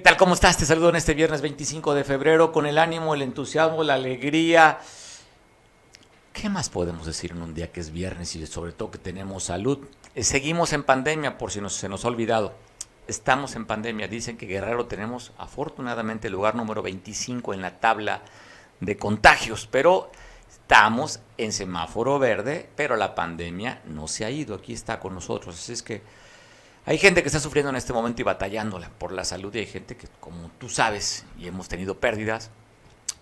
¿Qué tal? ¿Cómo estás? Te saludo en este viernes 25 de febrero con el ánimo, el entusiasmo, la alegría. ¿Qué más podemos decir en un día que es viernes y sobre todo que tenemos salud? Seguimos en pandemia, por si se nos ha olvidado. Estamos en pandemia. Dicen que Guerrero tenemos afortunadamente el lugar número 25 en la tabla de contagios, pero estamos en semáforo verde, pero la pandemia no se ha ido. Aquí está con nosotros. Así es que hay gente que está sufriendo en este momento y batallándola por la salud, y hay gente que, como tú sabes, y hemos tenido pérdidas,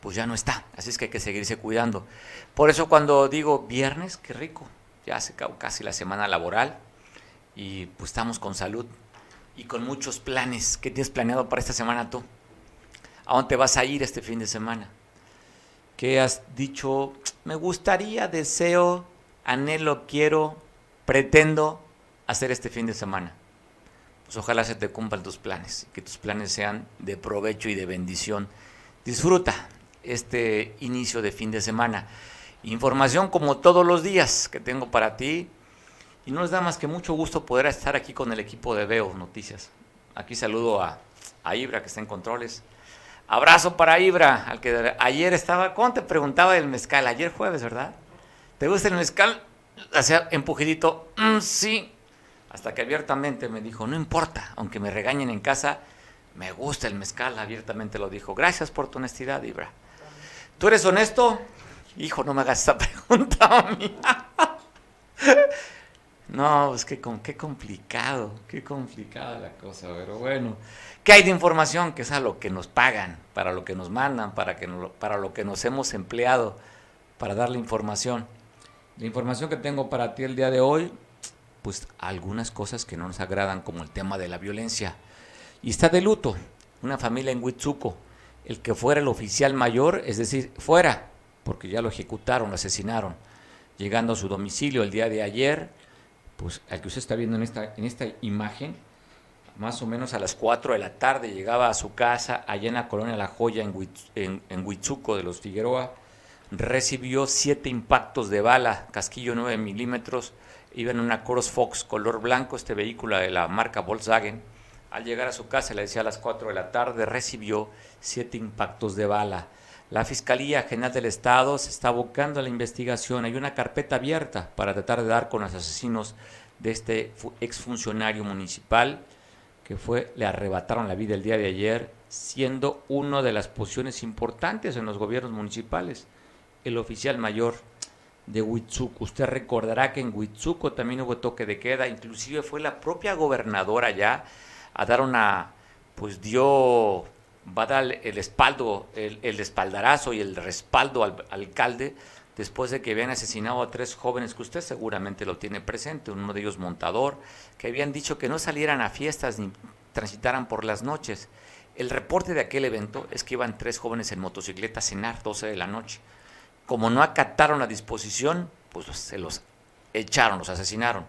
pues ya no está. Así es que hay que seguirse cuidando. Por eso cuando digo viernes, qué rico, ya se acabó casi la semana laboral y pues estamos con salud y con muchos planes. ¿Qué tienes planeado para esta semana tú? ¿A dónde vas a ir este fin de semana? ¿Qué has dicho? Me gustaría, deseo, anhelo, quiero, pretendo hacer este fin de semana. Pues ojalá se te cumplan tus planes, que tus planes sean de provecho y de bendición. Disfruta este inicio de fin de semana. Información como todos los días que tengo para ti, y no les da más que mucho gusto poder estar aquí con el equipo de Veo Noticias. Aquí saludo a Ibra, que está en controles. Abrazo para Ibra, al que ayer estaba, ¿cómo te preguntaba del mezcal? Ayer jueves, ¿verdad? ¿Te gusta el mezcal? Hacía empujidito, sí. Hasta que abiertamente me dijo, no importa, aunque me regañen en casa, me gusta el mezcal, abiertamente lo dijo. Gracias por tu honestidad, Ibra. ¿Tú eres honesto? Hijo, no me hagas esa pregunta a mí. No, es que qué complicada la cosa, pero bueno. ¿Qué hay de información? Que es a lo que nos pagan, para lo que nos mandan, para lo que nos hemos empleado, para darle información. La información que tengo para ti el día de hoy, pues algunas cosas que no nos agradan, como el tema de la violencia. Y está de luto una familia en Huitzuco. El que fuera el oficial mayor, es decir, fuera, porque ya lo ejecutaron, lo asesinaron, llegando a su domicilio el día de ayer, pues al que usted está viendo en esta imagen, más o menos a las 4 de la tarde llegaba a su casa, allá en la colonia La Joya, en Huitzuco de los Figueroa, recibió 7 impactos de bala, casquillo 9 milímetros, iba en una Cross Fox color blanco, este vehículo de la marca Volkswagen. Al llegar a su casa, le decía a las 4 de la tarde, recibió 7 impactos de bala. La Fiscalía General del Estado se está abocando a la investigación. Hay una carpeta abierta para tratar de dar con los asesinos de este exfuncionario municipal que le arrebataron la vida el día de ayer, siendo una de las posiciones importantes en los gobiernos municipales, el oficial mayor de Huitzuco. Usted recordará que en Huitzuco también hubo toque de queda, inclusive fue la propia gobernadora ya a dar va a dar el espaldarazo y el respaldo al alcalde después de que habían asesinado a 3 jóvenes que usted seguramente lo tiene presente, uno de ellos montador, que habían dicho que no salieran a fiestas ni transitaran por las noches. El reporte de aquel evento es que iban 3 jóvenes en motocicleta a cenar 12 de la noche. Como no acataron la disposición, pues se los echaron, los asesinaron.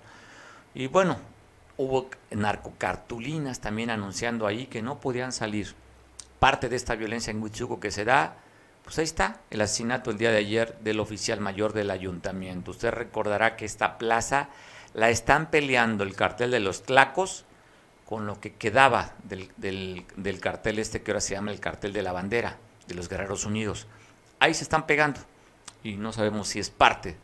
Y bueno, hubo narcocartulinas también anunciando ahí que no podían salir. Parte de esta violencia en Huitzuco que se da, pues ahí está el asesinato el día de ayer del oficial mayor del ayuntamiento. Usted recordará que esta plaza la están peleando el cartel de los Clacos con lo que quedaba del cartel este que ahora se llama el cartel de la bandera, de los Guerreros Unidos. Ahí se están pegando. Y no sabemos si es parte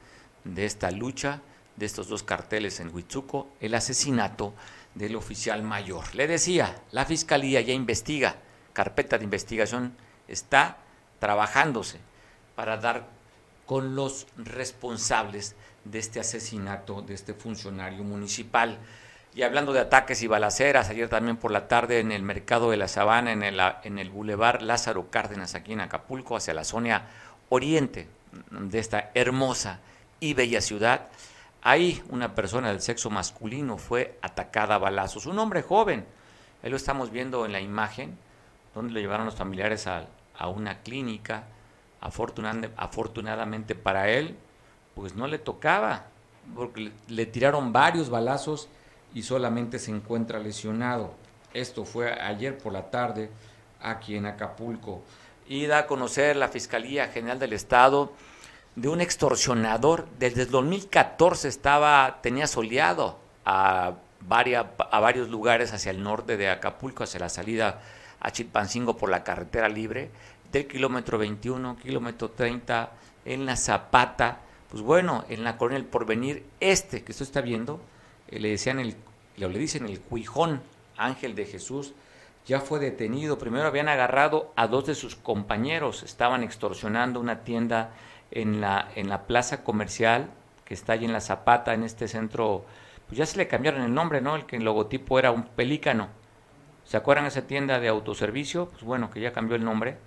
de esta lucha, de estos 2 carteles en Huitzuco, el asesinato del oficial mayor. Le decía, la Fiscalía ya investiga, carpeta de investigación está trabajándose para dar con los responsables de este asesinato, de este funcionario municipal. Y hablando de ataques y balaceras, ayer también por la tarde en el Mercado de la Sabana, en el Boulevard Lázaro Cárdenas, aquí en Acapulco, hacia la zona oriente de esta hermosa y bella ciudad, ahí una persona del sexo masculino fue atacada a balazos, un hombre joven, ahí lo estamos viendo en la imagen, donde lo llevaron los familiares a una clínica. Afortunadamente para él, pues no le tocaba, porque le tiraron varios balazos y solamente se encuentra lesionado. Esto fue ayer por la tarde aquí en Acapulco. Y da a conocer la Fiscalía General del Estado de un extorsionador. Desde el 2014 tenía soleado a varios lugares hacia el norte de Acapulco, hacia la salida a Chilpancingo por la carretera libre, del kilómetro 21, kilómetro 30, en La Zapata, pues bueno, en la colonia El Porvenir, este que usted está viendo, le dicen el Cuijón, Ángel de Jesús, ya fue detenido. Primero habían agarrado a dos de sus compañeros, estaban extorsionando una tienda en la plaza comercial que está allí en La Zapata, en este centro, pues ya se le cambiaron el nombre, ¿no? El que el logotipo era un pelícano. ¿Se acuerdan esa tienda de autoservicio? Pues bueno, que ya cambió el nombre.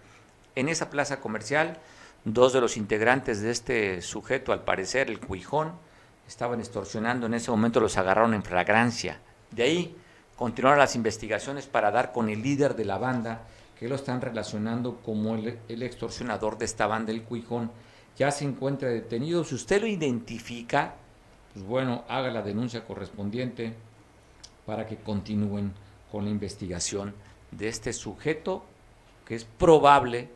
En esa plaza comercial, dos de los integrantes de este sujeto, al parecer el Cuijón, estaban extorsionando, en ese momento los agarraron en flagrancia. De ahí continuaron las investigaciones para dar con el líder de la banda, que lo están relacionando como el extorsionador de esta banda, el Cuijón. Ya se encuentra detenido. Si usted lo identifica, pues bueno, haga la denuncia correspondiente para que continúen con la investigación de este sujeto, que es probable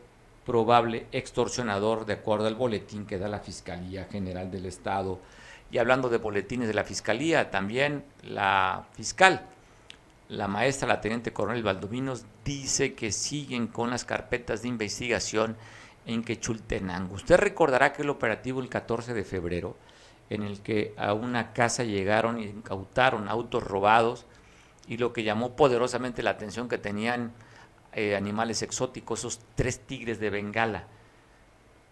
extorsionador, de acuerdo al boletín que da la Fiscalía General del Estado. Y hablando de boletines de la Fiscalía, también la fiscal, la maestra, la teniente coronel Valdovinos, dice que siguen con las carpetas de investigación en Quechultenango. Usted recordará que el operativo el 14 de febrero, en el que a una casa llegaron y incautaron autos robados, y lo que llamó poderosamente la atención que tenían animales exóticos, esos 3 tigres de Bengala.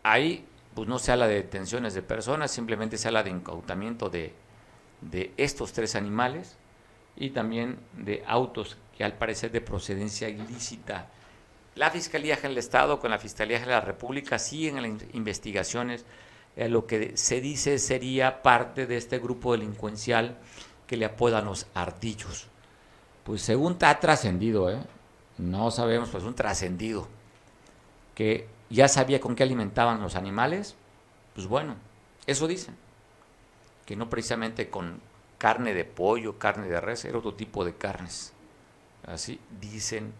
Ahí pues no se habla de detenciones de personas, simplemente se habla de incautamiento de estos 3 animales y también de autos que al parecer de procedencia ilícita. La Fiscalía General del Estado con la Fiscalía General de la República siguen las investigaciones, lo que se dice sería parte de este grupo delincuencial que le apodan los Ardillos. Pues según ha trascendido, no sabemos, pues un trascendido, que ya sabía con qué alimentaban los animales, pues bueno, eso dicen, que no precisamente con carne de pollo, carne de res, era otro tipo de carnes, así dicen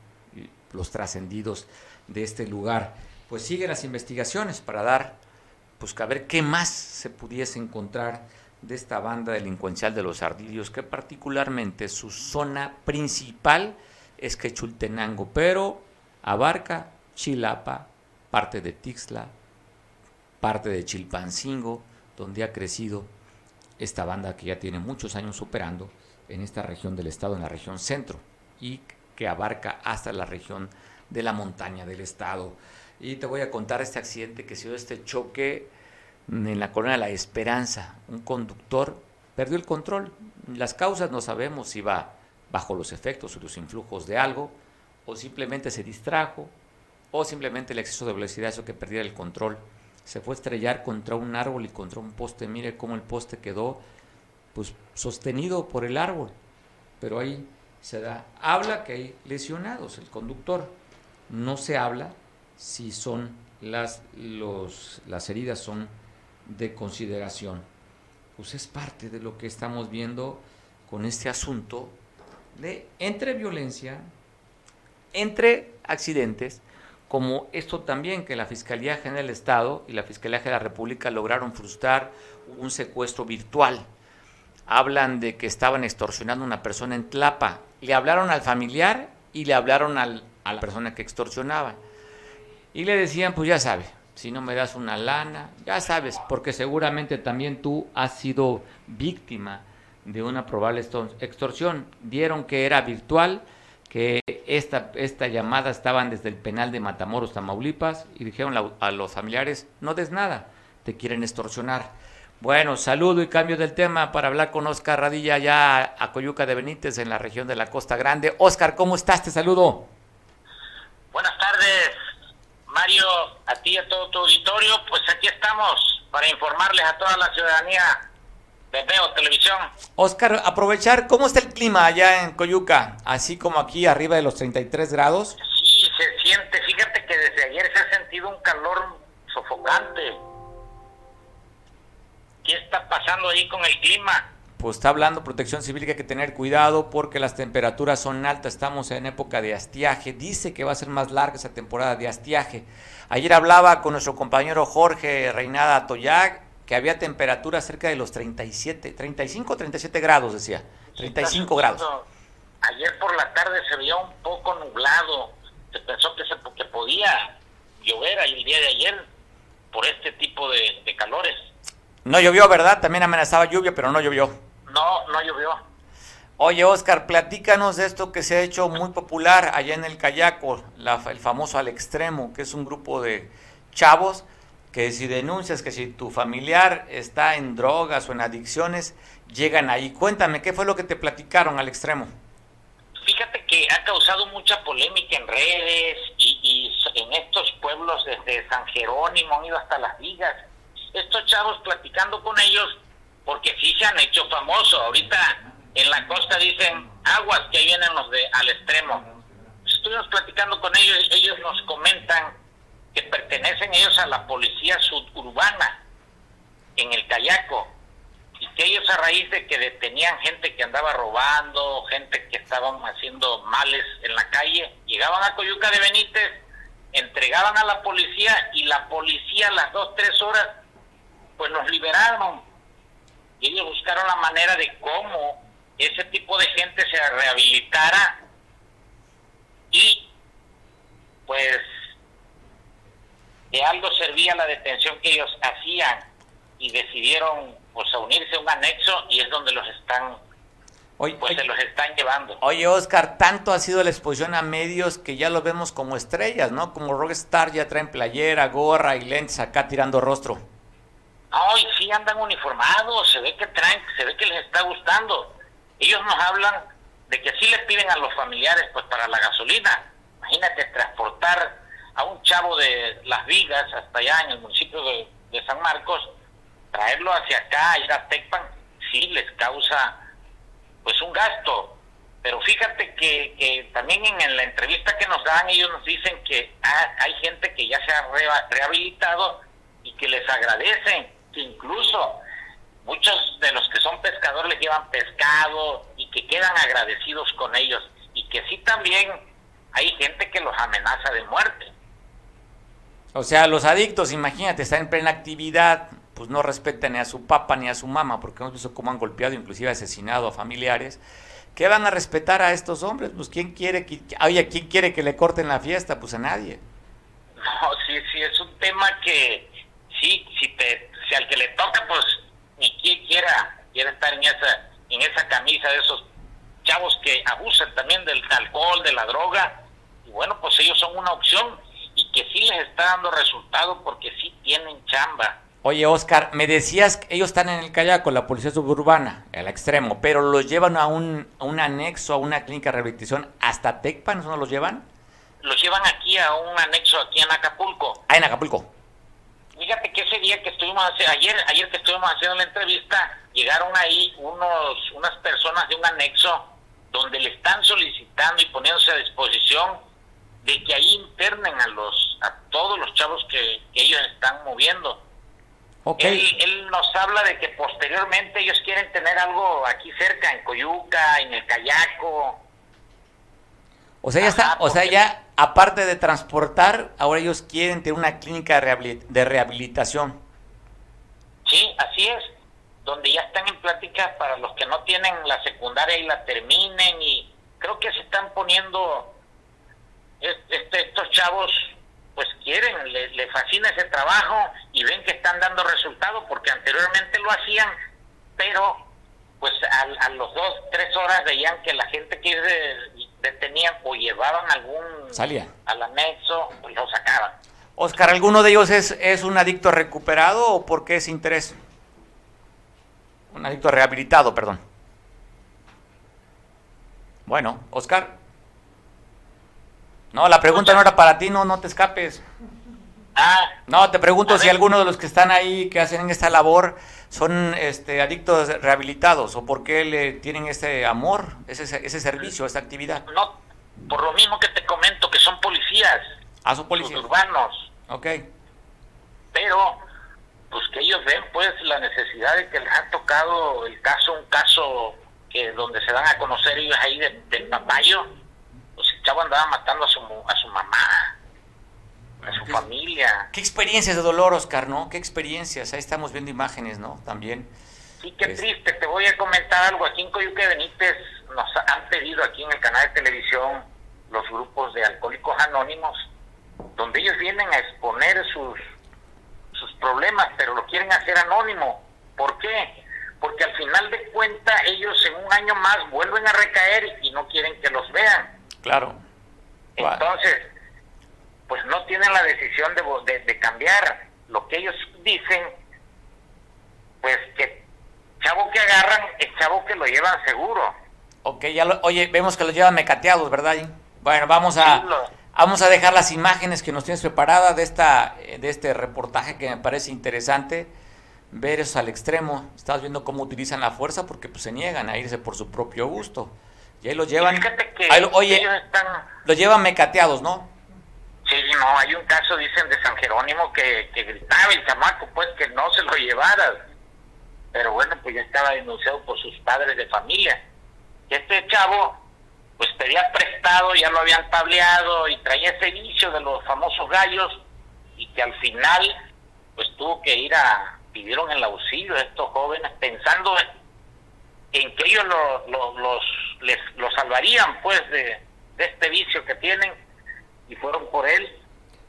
los trascendidos de este lugar. Pues siguen las investigaciones para dar, pues a ver qué más se pudiese encontrar de esta banda delincuencial de los Ardillos, que particularmente su zona principal es Quechultenango, pero abarca Chilapa, parte de Tixla, parte de Chilpancingo, donde ha crecido esta banda que ya tiene muchos años operando en esta región del estado, en la región centro, y que abarca hasta la región de la montaña del estado. Y te voy a contar este accidente que se dio, este choque en la colonia La Esperanza. Un conductor perdió el control. Las causas no sabemos, si va bajo los efectos o los influjos de algo, o simplemente se distrajo, o simplemente el exceso de velocidad hizo que perdiera el control. Se fue a estrellar contra un árbol y contra un poste. Mire cómo el poste quedó pues sostenido por el árbol, pero ahí se da. Habla que hay lesionados, el conductor. No se habla si son las heridas son de consideración. Pues es parte de lo que estamos viendo con este asunto de entre violencia, entre accidentes, como esto también, que la Fiscalía General del Estado y la Fiscalía General de la República lograron frustrar un secuestro virtual. Hablan de que estaban extorsionando a una persona en Tlapa. Le hablaron al familiar y le hablaron a la persona que extorsionaban. Y le decían, pues ya sabes, si no me das una lana, ya sabes, porque seguramente también tú has sido víctima de una probable extorsión. Dieron que era virtual, que esta llamada estaban desde el penal de Matamoros, Tamaulipas, y dijeron a los familiares, no des nada, te quieren extorsionar. Bueno, saludo y cambio del tema para hablar con Óscar Radilla, ya a Coyuca de Benítez, en la región de la Costa Grande. Óscar, ¿cómo estás? Te saludo. Buenas tardes, Mario, a ti y a todo tu auditorio. Pues aquí estamos para informarles a toda la ciudadanía de Veo Televisión. Óscar, aprovechar, ¿cómo está el clima allá en Coyuca? Así como aquí, arriba de los 33 grados. Sí, se siente, fíjate que desde ayer se ha sentido un calor sofocante. ¿Qué está pasando ahí con el clima? Pues está hablando Protección Civil que hay que tener cuidado porque las temperaturas son altas, estamos en época de astiaje, dice que va a ser más larga esa temporada de astiaje. Ayer hablaba con nuestro compañero Jorge Reinada Atoyac, que había temperaturas cerca de los 37, 35, 37 grados, decía, 35 grados. Ayer por la tarde se veía un poco nublado, se pensó que podía llover el día de ayer por este tipo de calores. No llovió, ¿verdad? También amenazaba lluvia, pero no llovió. No, no llovió. Oye, Oscar, platícanos de esto que se ha hecho muy popular allá en el Cayaco, el famoso Al Extremo, que es un grupo de chavos que si denuncias, que si tu familiar está en drogas o en adicciones, llegan ahí. Cuéntame, ¿qué fue lo que te platicaron Al Extremo? Fíjate que ha causado mucha polémica en redes y en estos pueblos desde San Jerónimo han ido hasta Las Vigas. Estos chavos, platicando con ellos, porque sí se han hecho famosos. Ahorita en la costa dicen, aguas que vienen los de Al Extremo. Estuvimos platicando con ellos, ellos nos comentan que pertenecen ellos a la policía suburbana en el Cayaco, y que ellos, a raíz de que detenían gente que andaba robando, gente que estaban haciendo males en la calle, llegaban a Coyuca de Benítez, entregaban a la policía, y la policía a las 2-3 horas pues los liberaron, y ellos buscaron la manera de cómo ese tipo de gente se rehabilitara, y pues de algo servía la detención que ellos hacían, y decidieron pues unirse a un anexo, y es donde los están, se los están llevando. Oye, Oscar, tanto ha sido la exposición a medios que ya los vemos como estrellas, ¿no? Como rockstar, ya traen playera, gorra y lentes acá tirando rostro. Ay, sí, andan uniformados, se ve que traen, se ve que les está gustando. Ellos nos hablan de que sí les piden a los familiares pues para la gasolina. Imagínate transportar a un chavo de Las Vigas hasta allá en el municipio de San Marcos, traerlo hacia acá, ir a Tecpan, sí les causa pues un gasto. Pero fíjate que también en la entrevista que nos dan, ellos nos dicen que hay gente que ya se ha rehabilitado y que les agradecen, que incluso muchos de los que son pescadores les llevan pescado y que quedan agradecidos con ellos, y que sí también hay gente que los amenaza de muerte. O sea, los adictos, imagínate, están en plena actividad, pues no respetan ni a su papá ni a su mamá, porque hemos visto cómo han golpeado, inclusive asesinado a familiares. ¿Qué van a respetar a estos hombres? Pues ¿quién quiere que, oye, quién quiere que le corten la fiesta? Pues a nadie. No, sí, es un tema que, sí, si al que le toca, pues ni quien quiera estar en esa camisa de esos chavos que abusan también del alcohol, de la droga, y bueno, pues ellos son una opción, y que sí les está dando resultado porque sí tienen chamba. Oye, Oscar, me decías que ellos están en el Cayaco, la policía suburbana, Al Extremo, pero los llevan a un anexo, a una clínica de rehabilitación, ¿hasta Tecpan? ¿No los llevan? Los llevan aquí a un anexo, aquí en Acapulco. Ah, en Acapulco. Fíjate que ese día que estuvimos, ayer que estuvimos haciendo la entrevista, llegaron ahí unas personas de un anexo donde le están solicitando y poniéndose a disposición de que ahí internen a todos los chavos que ellos están moviendo. Okay. Él nos habla de que posteriormente ellos quieren tener algo aquí cerca, en Coyuca, en el Cayaco. O sea, ya aparte de transportar, ahora ellos quieren tener una clínica de rehabilitación. Sí, así es, donde ya están en plática para los que no tienen la secundaria y la terminen, y creo que se están poniendo... estos chavos pues quieren, les fascina ese trabajo y ven que están dando resultado, porque anteriormente lo hacían, pero pues a los 2-3 horas veían que la gente que detenían o llevaban salía al anexo, pues lo sacaban. Oscar, ¿alguno de ellos es un adicto recuperado o por qué ese interés? Un adicto rehabilitado, perdón. Bueno, Oscar... No, la pregunta no era para ti, no te escapes. No, te pregunto si alguno de los que están ahí, que hacen esta labor, son adictos rehabilitados, o por qué le tienen ese amor, ese servicio, esta actividad. No, por lo mismo que te comento, que son policías. Ah, son policías. Urbanos. Ok. Pero, pues que ellos ven, pues, la necesidad de que les ha tocado el caso, un caso que donde se dan a conocer ellos ahí del papayo. El chavo andaba matando a su mamá, a su familia. Qué experiencias de dolor, Oscar, ¿no? Qué experiencias. Ahí estamos viendo imágenes, ¿no? También. Sí, qué triste. Te voy a comentar algo. Aquí en Coyuca de Benítez nos han pedido aquí en el canal de televisión los grupos de alcohólicos anónimos, donde ellos vienen a exponer sus problemas, pero lo quieren hacer anónimo. ¿Por qué? Porque al final de cuentas ellos en un año más vuelven a recaer y no quieren que los vean. Claro. Entonces, pues no tienen la decisión de cambiar. Lo que ellos dicen, pues que chavo que agarran es chavo que lo llevan seguro. Ok, oye, vemos que los llevan mecateados, ¿verdad? Bueno, vamos a dejar las imágenes que nos tienes preparadas de este reportaje que me parece interesante. Ver eso al extremo, estás viendo cómo utilizan la fuerza porque pues se niegan a irse por su propio gusto. Y ahí los llevan, los llevan mecateados, ¿no? Sí, no, hay un caso, dicen, de San Jerónimo que gritaba el chamaco, pues que no se lo llevara. Pero bueno, pues ya estaba denunciado por sus padres de familia. Este chavo, pues pedía prestado, ya lo habían tableado y traía ese vicio de los famosos gallos y que al final, pues tuvo que ir pidieron el auxilio a estos jóvenes pensando en que ellos los salvarían pues de este vicio que tienen, y fueron por él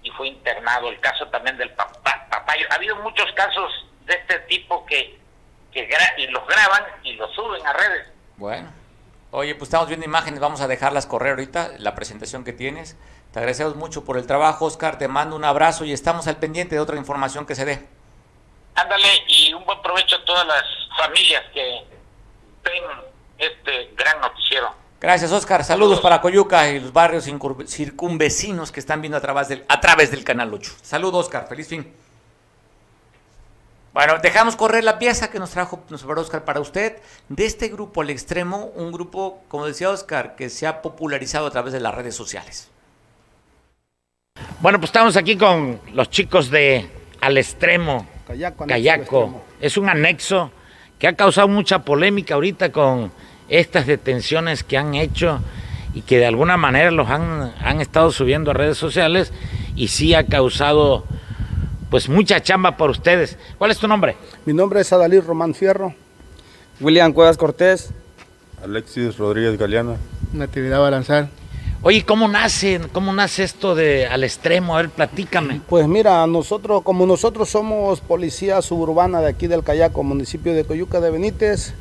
y fue internado. El caso también del papayo. Ha habido muchos casos de este tipo que los graban y los suben a redes. Bueno, oye, pues estamos viendo imágenes, vamos a dejarlas correr ahorita, la presentación que tienes. Te agradecemos mucho por el trabajo, Oscar, te mando un abrazo y estamos al pendiente de otra información que se dé. Ándale, y un buen provecho a todas las familias que ven este gran noticiero. Gracias, Oscar. Saludos para Coyuca y los barrios circunvecinos que están viendo a través del Canal 8. Saludos, Oscar. Feliz fin. Bueno, dejamos correr la pieza que nos preparó Oscar para usted. De este grupo al extremo, un grupo, como decía Oscar, que se ha popularizado a través de las redes sociales. Bueno, pues estamos aquí con los chicos de Al Extremo. Cayaco es un anexo que ha causado mucha polémica ahorita con estas detenciones que han hecho y que de alguna manera los han estado subiendo a redes sociales, y sí ha causado pues mucha chamba por ustedes. ¿Cuál es tu nombre? Mi nombre es Adalir Román Fierro. William Cuevas Cortés. Alexis Rodríguez Galeano. Natividad Balanzar. Oye, ¿cómo nace esto de Al Extremo? A ver, platícame. Pues mira, nosotros somos policía suburbana de aquí del Cayaco, municipio de Coyuca de Benítez.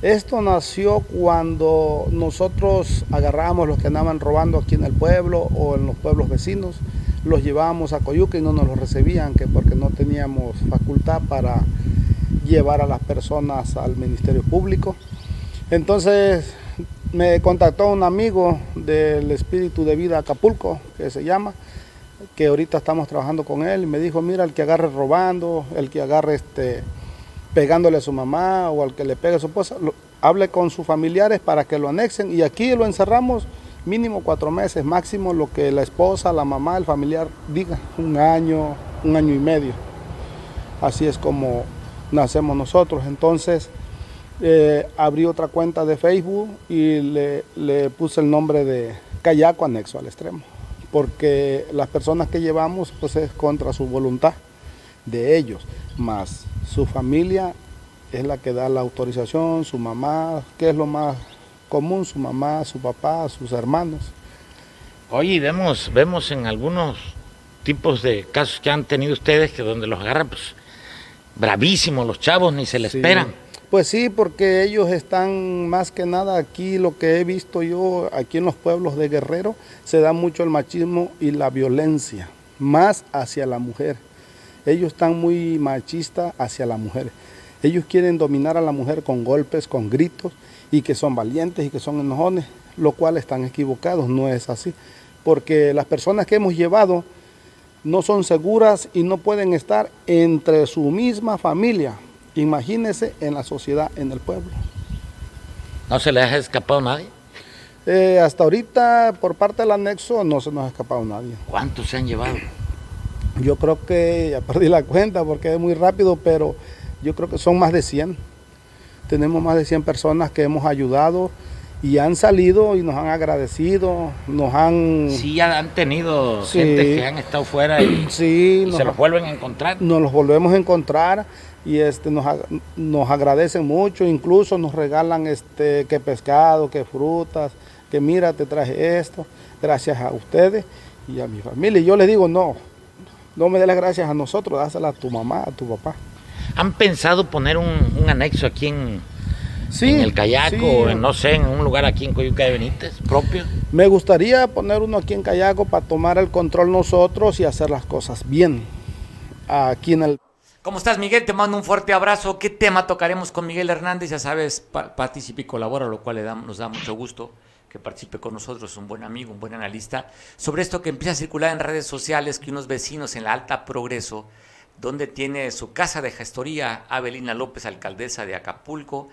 Esto nació cuando nosotros agarramos los que andaban robando aquí en el pueblo o en los pueblos vecinos, los llevábamos a Coyuca y no nos los recibían, que porque no teníamos facultad para llevar a las personas al Ministerio Público. Entonces me contactó un amigo del Espíritu de Vida Acapulco, que se llama, que ahorita estamos trabajando con él, y me dijo, mira, el que agarre robando, el que agarre pegándole a su mamá o al que le pegue a su esposa, hable con sus familiares para que lo anexen, y aquí lo encerramos mínimo 4 meses, máximo lo que la esposa, la mamá, el familiar diga, 1 año, 1 año y medio. Así es como nacemos nosotros. Entonces abrí otra cuenta de Facebook y le puse el nombre de Cayaco Anexo Al Extremo, porque las personas que llevamos pues es contra su voluntad de ellos, más su familia es la que da la autorización, su mamá, que es lo más común, su mamá, su papá, sus hermanos. Oye, vemos en algunos tipos de casos que han tenido ustedes que donde los agarran pues bravísimos los chavos, ni se les esperan. Pues sí, porque ellos están más que nada aquí, lo que he visto yo aquí en los pueblos de Guerrero, se da mucho el machismo y la violencia, más hacia la mujer. Ellos están muy machistas hacia la mujer. Ellos quieren dominar a la mujer con golpes, con gritos, y que son valientes y que son enojones, lo cual están equivocados, no es así. Porque las personas que hemos llevado no son seguras y no pueden estar entre su misma familia. Imagínense en la sociedad, en el pueblo. ¿No se les ha escapado nadie? Hasta ahorita, por parte del anexo, no se nos ha escapado nadie. ¿Cuántos se han llevado? Yo creo que, ya perdí la cuenta porque es muy rápido, pero yo creo que son más de 100. Tenemos más de 100 personas que hemos ayudado y han salido y nos han agradecido, nos han... Sí, ya han tenido gente que han estado fuera y, se los vuelven a encontrar. Nos los volvemos a encontrar. Y nos agradecen mucho, incluso nos regalan que pescado, que frutas, que mira, te traje esto, gracias a ustedes y a mi familia. Y yo les digo, no, no me dé las gracias a nosotros, dáselas a tu mamá, a tu papá. ¿Han pensado poner un anexo aquí en el Cayaco, o no sé, en un lugar aquí en Coyuca de Benítez, propio? Me gustaría poner uno aquí en Cayaco para tomar el control nosotros y hacer las cosas bien aquí en el... ¿Cómo estás, Miguel? Te mando un fuerte abrazo. ¿Qué tema tocaremos con Miguel Hernández? Ya sabes, participa y colabora, lo cual nos da mucho gusto que participe con nosotros. Es un buen amigo, un buen analista. Sobre esto que empieza a circular en redes sociales, que unos vecinos en la Alta Progreso, donde tiene su casa de gestoría Avelina López, alcaldesa de Acapulco,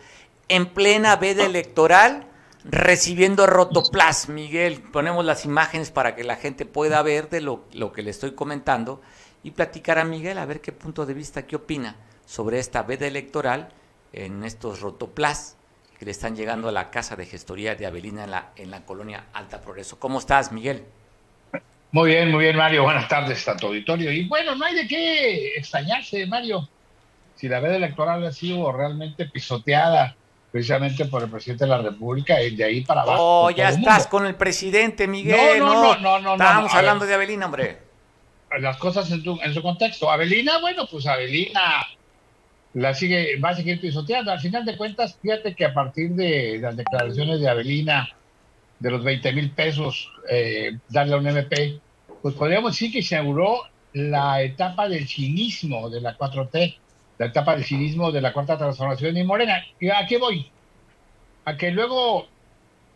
en plena veda electoral, recibiendo rotoplas. Miguel, ponemos las imágenes para que la gente pueda ver de lo que le estoy comentando, y platicar a Miguel a ver qué punto de vista, qué opina sobre esta veda electoral en estos rotoplas que le están llegando a la casa de gestoría de Avelina en la colonia Alta Progreso. ¿Cómo estás, Miguel? Muy bien, Mario. Buenas tardes a tu auditorio. Y bueno, no hay de qué extrañarse, Mario, si la veda electoral ha sido realmente pisoteada precisamente por el presidente de la República y de ahí para abajo. Oh, ya estás con el presidente, Miguel. No. Estábamos hablando de Avelina, hombre. Las cosas en su contexto. Avelina, bueno, pues Avelina va a seguir pisoteando. Al final de cuentas, fíjate que a partir de las declaraciones de Avelina, de los 20,000 pesos, darle a un MP, pues podríamos decir que se inauguró la etapa del cinismo de la 4T, la etapa del cinismo de la Cuarta Transformación y Morena. ¿Y a qué voy? A que luego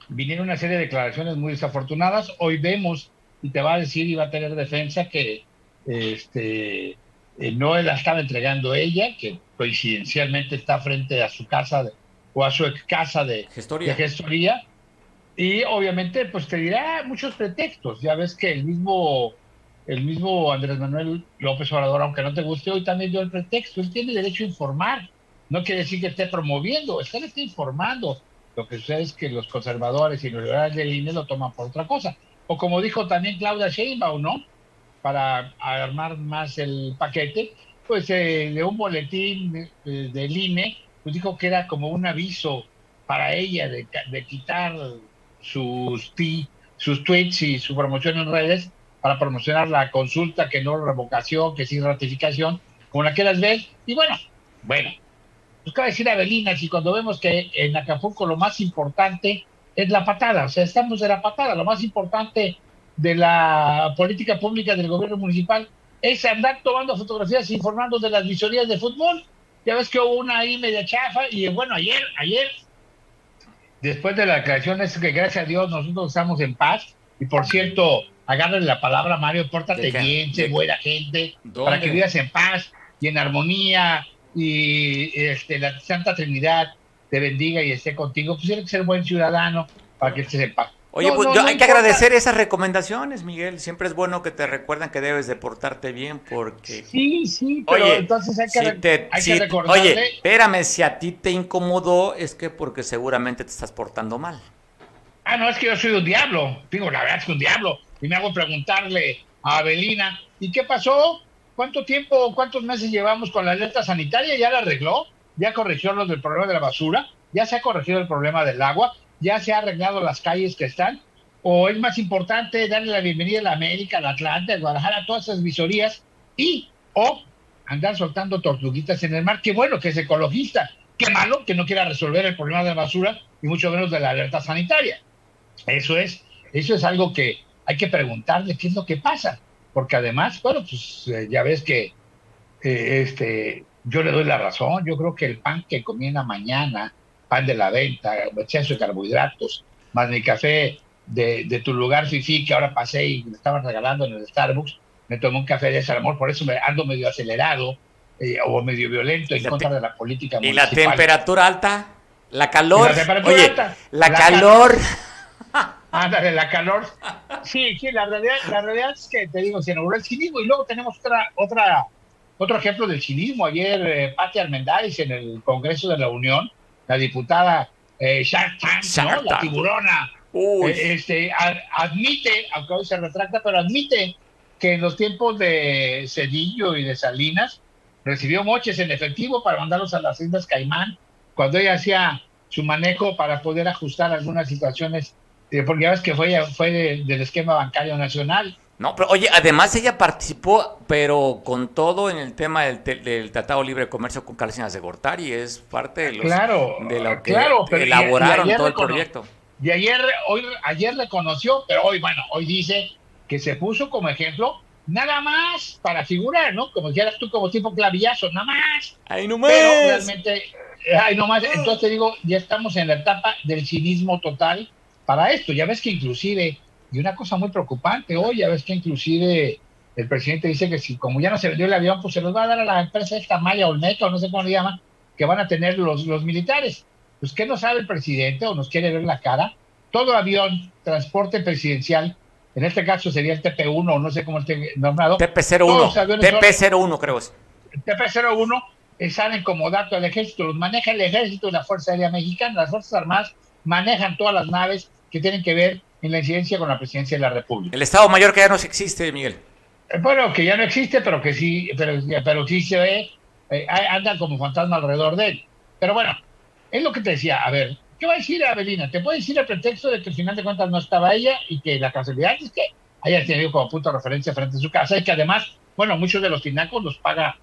vinieron una serie de declaraciones muy desafortunadas. Hoy vemos, y te va a decir y va a tener defensa, que no la estaba entregando ella, que coincidencialmente está frente a su casa o a su ex casa de gestoría. Y obviamente pues te dirá muchos pretextos. Ya ves que el mismo Andrés Manuel López Obrador, aunque no te guste, hoy también dio el pretexto. Él tiene derecho a informar. No quiere decir que esté promoviendo, está informando. Lo que sucede es que los conservadores y los liberales del INE lo toman por otra cosa. O como dijo también Claudia Sheinbaum, ¿no? Para armar más el paquete, pues de un boletín del INE, pues dijo que era como un aviso para ella de quitar sus tweets y su promoción en redes para promocionar la consulta, que no revocación, que sí ratificación, como la quieras ver. Y bueno, pues cabe decir, Avelina, si cuando vemos que en Acapulco lo más importante es la patada, o sea, estamos en la patada, lo más importante de la política pública del gobierno municipal es andar tomando fotografías e informando de las visorías de fútbol. Ya ves que hubo una ahí media chafa, y bueno, ayer, después de la declaración es que gracias a Dios nosotros estamos en paz. Y por cierto, agárrale la palabra, Mario, pórtate bien, sé buena gente, ¿dónde? Para que vivas en paz y en armonía, y la Santa Trinidad te bendiga y esté contigo. Pues tienes que ser buen ciudadano para que estés en paz. Oye, pues hay que agradecer esas recomendaciones, Miguel. Siempre es bueno que te recuerdan que debes de portarte bien, porque... Sí, pero oye, entonces hay que recordarle... Oye, espérame, si a ti te incomodó es que porque seguramente te estás portando mal. Ah, no, es que yo soy un diablo. Digo, la verdad es que un diablo. Y me hago preguntarle a Avelina, ¿y qué pasó? ¿Cuánto tiempo, cuántos meses llevamos con la alerta sanitaria? ¿Ya la arregló? ¿Ya corrigió los del problema de la basura? ¿Ya se ha corregido el problema del agua? ¿Ya se ha arreglado las calles que están? ¿O es más importante darle la bienvenida a la América, a la Atlanta, a Guadalajara, a todas esas visorías? Y, andar soltando tortuguitas en el mar. Qué bueno que es ecologista. Qué malo que no quiera resolver el problema de la basura y mucho menos de la alerta sanitaria. Eso es algo que hay que preguntarle qué es lo que pasa. Porque además, bueno, pues ya ves que yo le doy la razón. Yo creo que el pan que comí en la mañana, pan de la venta, exceso de carbohidratos, más mi café de tu lugar fifí, que ahora pasé y me estaban regalando en el Starbucks, me tomé un café de ese amor, por eso me ando medio acelerado o medio violento en contra de la política municipal. ¿Y la temperatura alta? ¿La calor? ¿La temperatura alta? ¿La calor? Ándale, la calor. Sí, la realidad es que, te digo, se inauguró el cinismo. Y luego tenemos otro ejemplo del cinismo. Ayer, Pati Armendáriz, en el Congreso de la Unión, la diputada Shark Tank, ¿no? La tiburona, admite, aunque hoy se retracta, pero admite que en los tiempos de Cedillo y de Salinas recibió moches en efectivo para mandarlos a las Islas Caimán, cuando ella hacía su manejo para poder ajustar algunas situaciones Porque ya ves que fue del esquema bancario nacional. No, pero oye, además ella participó, pero con todo en el tema del Tratado Libre de Comercio con Cárdenas de Gortari, es parte de los que elaboraron todo el proyecto. Y ayer reconoció, pero hoy dice que se puso como ejemplo, nada más para figurar, ¿no? Como dijeras tú, como tipo clavillazo, nada más. Ahí nomás. Pero realmente, ahí nomás. Entonces te digo, ya estamos en la etapa del cinismo total para esto. Ya ves que inclusive, y una cosa muy preocupante hoy, ya ves que inclusive el presidente dice que si como ya no se vendió el avión, pues se los va a dar a la empresa esta Maya Olmeca, o no sé cómo le llaman, que van a tener los militares. Pues ¿qué no sabe el presidente o nos quiere ver la cara? Todo avión, transporte presidencial, en este caso sería el TP-01 o no sé cómo esté nombrado. TP-01, TP-01 creo es. TP-01 salen como dato al ejército, los maneja el ejército y la Fuerza Aérea Mexicana, las Fuerzas Armadas manejan todas las naves que tienen que ver en la incidencia con la presidencia de la República. El Estado Mayor que ya no existe, Miguel. Bueno, que ya no existe, pero que sí, pero sí se ve, andan como fantasma alrededor de él. Pero bueno, es lo que te decía, a ver, ¿qué va a decir Avelina? Te puede decir el pretexto de que al final de cuentas no estaba ella y que la casualidad es que haya tenido como punto de referencia frente a su casa y que además, bueno, muchos de los tinacos los paga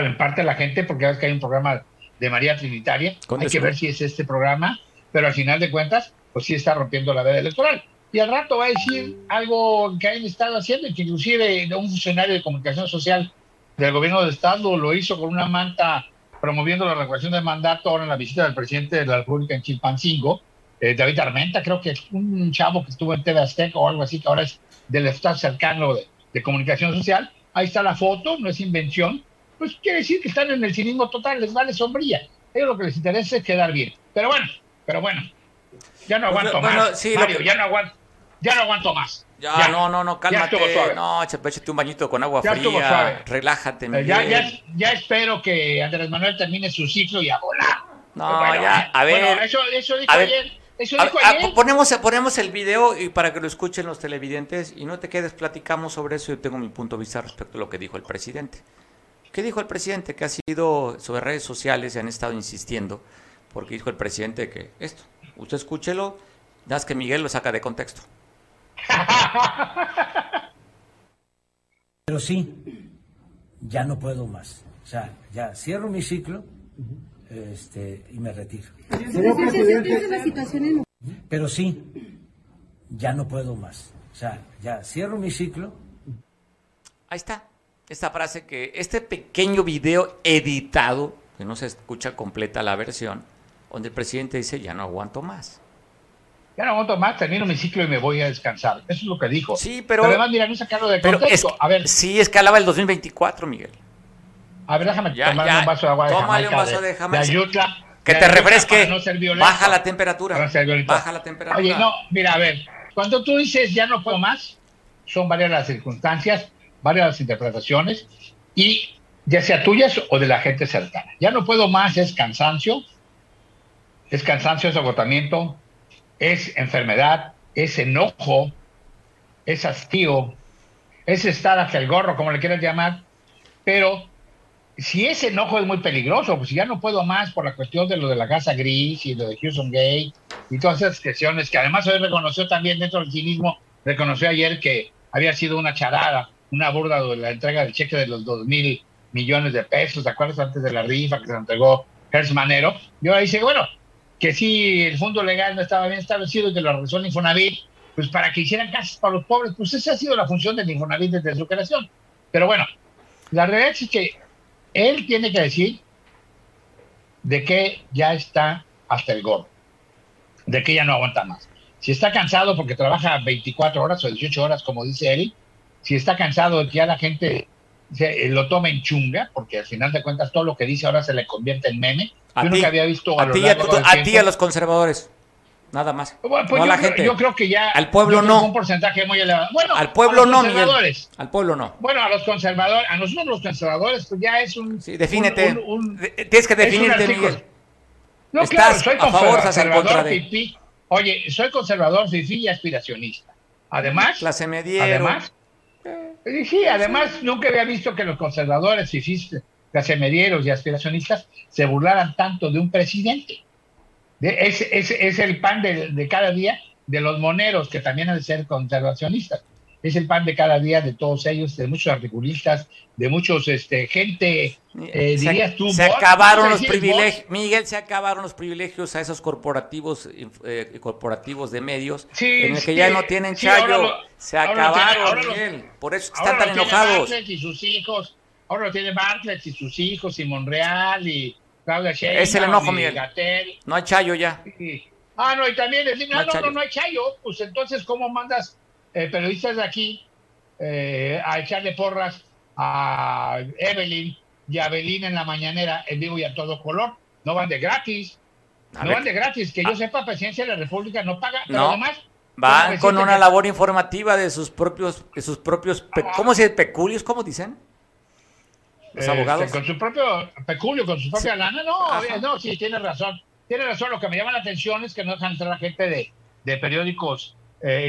en parte la gente porque ves que hay un programa de María Trinitaria, hay que ver si es este programa, pero al final de cuentas, pues sí está rompiendo la veda electoral. Y al rato va a decir algo que han estado haciendo y que inclusive un funcionario de comunicación social del gobierno del estado lo hizo con una manta promoviendo la revocación del mandato ahora en la visita del presidente de la República en Chilpancingo, David Armenta, creo que es un chavo que estuvo en TV Azteca o algo así, que ahora es del staff cercano de comunicación social. Ahí está la foto, no es invención. Pues quiere decir que están en el cinismo total, les vale sombrilla. Ellos lo que les interesa es quedar bien. Pero bueno, ya no aguanto más, sí, Mario, ya no aguanto más. No, cálmate. No, échate un bañito con agua fría. Relájate, Miguel. Ya espero que Andrés Manuel termine su ciclo y a volar. No, bueno, ya, a ver. Bueno, eso dijo ayer. Ponemos el video y para que lo escuchen los televidentes y no te quedes, platicamos sobre eso. Yo tengo mi punto de vista respecto a lo que dijo el presidente. ¿Qué dijo el presidente? Que ha sido sobre redes sociales y han estado insistiendo, porque dijo el presidente que esto, usted escúchelo, das que Miguel lo saca de contexto. Pero sí, ya no puedo más. O sea, ya cierro mi ciclo y me retiro. Pero sí, ya no puedo más. O sea, ya cierro mi ciclo. Ahí está, esta frase que este pequeño video editado, que no se escucha completa la versión, donde el presidente dice, ya no aguanto más. Ya no aguanto más, termino mi ciclo y me voy a descansar. Eso es lo que dijo. Sí, pero además, mira, no sacarlo de contexto. A ver. Sí, escalaba el 2024, Miguel. A ver, déjame tomarle un vaso de agua de Jamaica. Tómale un vaso de Jamaica. De Ayutla, que te refresque. No ser violento, baja la temperatura. Baja la temperatura. Oye, no, mira, a ver. Cuando tú dices ya no puedo más, son varias las circunstancias, varias las interpretaciones, y ya sea tuyas o de la gente cercana. Ya no puedo más es cansancio. Es cansancio, es agotamiento, es enfermedad, es enojo, es hastío, es estar hasta el gorro, como le quieras llamar. Pero si ese enojo es muy peligroso, pues ya no puedo más por la cuestión de lo de la Casa Gris y lo de Houston Gate y todas esas cuestiones que además hoy reconoció también dentro del cinismo, reconoció ayer que había sido una charada, una burla de la entrega del cheque de los 2,000 millones de pesos, ¿te acuerdas? Antes de la rifa que se entregó Hertz Manero. Y ahora dice, bueno, que sí, el fondo legal no estaba bien establecido y que lo resolvió el Infonavit, pues para que hicieran casas para los pobres, pues esa ha sido la función del Infonavit desde su creación. Pero bueno, la realidad es que él tiene que decir de que ya está hasta el gorro, de que ya no aguanta más. Si está cansado porque trabaja 24 horas o 18 horas, como dice él, si está cansado de que ya la gente lo tome en chunga, porque al final de cuentas todo lo que dice ahora se le convierte en meme. Yo nunca había visto a ti, a los conservadores, nada más. Bueno, pues no a la gente. Yo creo que ya al pueblo no. Un porcentaje muy elevado. Bueno, al pueblo no, Miguel. Al pueblo no. Bueno, a los conservadores, a nosotros los conservadores, pues ya es un. Sí, defínete. Tienes que definirte, Miguel. No, ¿estás claro, soy a favor, estás en contra de? Fifí. Oye, soy conservador, fifí y aspiracionista. Además, clase media. Además, sí, además nunca había visto que los conservadores fifís, casemedieros y aspiracionistas se burlaran tanto de un presidente. Es el pan de cada día de los moneros, que también han de ser conservacionistas. Es el pan de cada día de todos ellos, de muchos articulistas, de muchos gente, dirías tú. Se acabaron los privilegios, Miguel, se acabaron los privilegios a esos corporativos de medios, sí, en el que ya no tienen chayo. Se acabaron, Miguel, por eso están tan enojados. Ahora lo tiene Bartlett y sus hijos, y Monreal, y Claudia Sheinbaum. Es el enojo, Miguel. Gatell. No hay chayo ya. Sí. Ah, no, y también decir, no hay chayo. Pues entonces, ¿cómo mandas periodistas de aquí a echarle porras a Evelyn y a Avelina en la mañanera, en vivo y a todo color? No van de gratis. Que yo sepa, Presidencia de la República no paga, pero nomás van con una labor informativa de sus propios, ¿cómo se dice? Peculios, ¿cómo dicen? Los abogados. Con su propio peculio, con su propia lana, no, sí, tiene razón, lo que me llama la atención es que no dejan entrar a gente de periódicos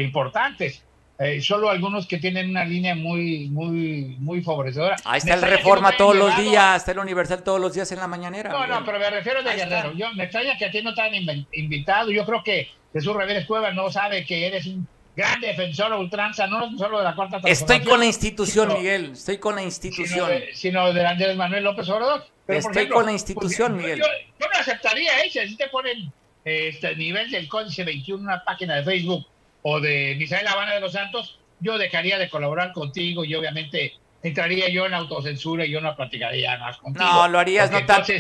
importantes, solo algunos que tienen una línea muy, muy, muy favorecedora. Ahí está el Reforma todos los días, está el Universal todos los días en la mañanera. No, pero me refiero de Guerrero, me extraña que a ti no te han invitado. Yo creo que Jesús Ramírez Cuevas no sabe que eres un gran defensor a ultranza, no solo de la Cuarta Transformación. Estoy con la institución, Miguel, estoy con la institución. Sino de Andrés Manuel López Obrador. Pero estoy con la institución, Miguel. Yo no aceptaría eso, si te ponen este nivel del Códice 21 una página de Facebook o de Misael Habana de los Santos, yo dejaría de colaborar contigo y obviamente entraría yo en autocensura y yo no platicaría más contigo. No, lo harías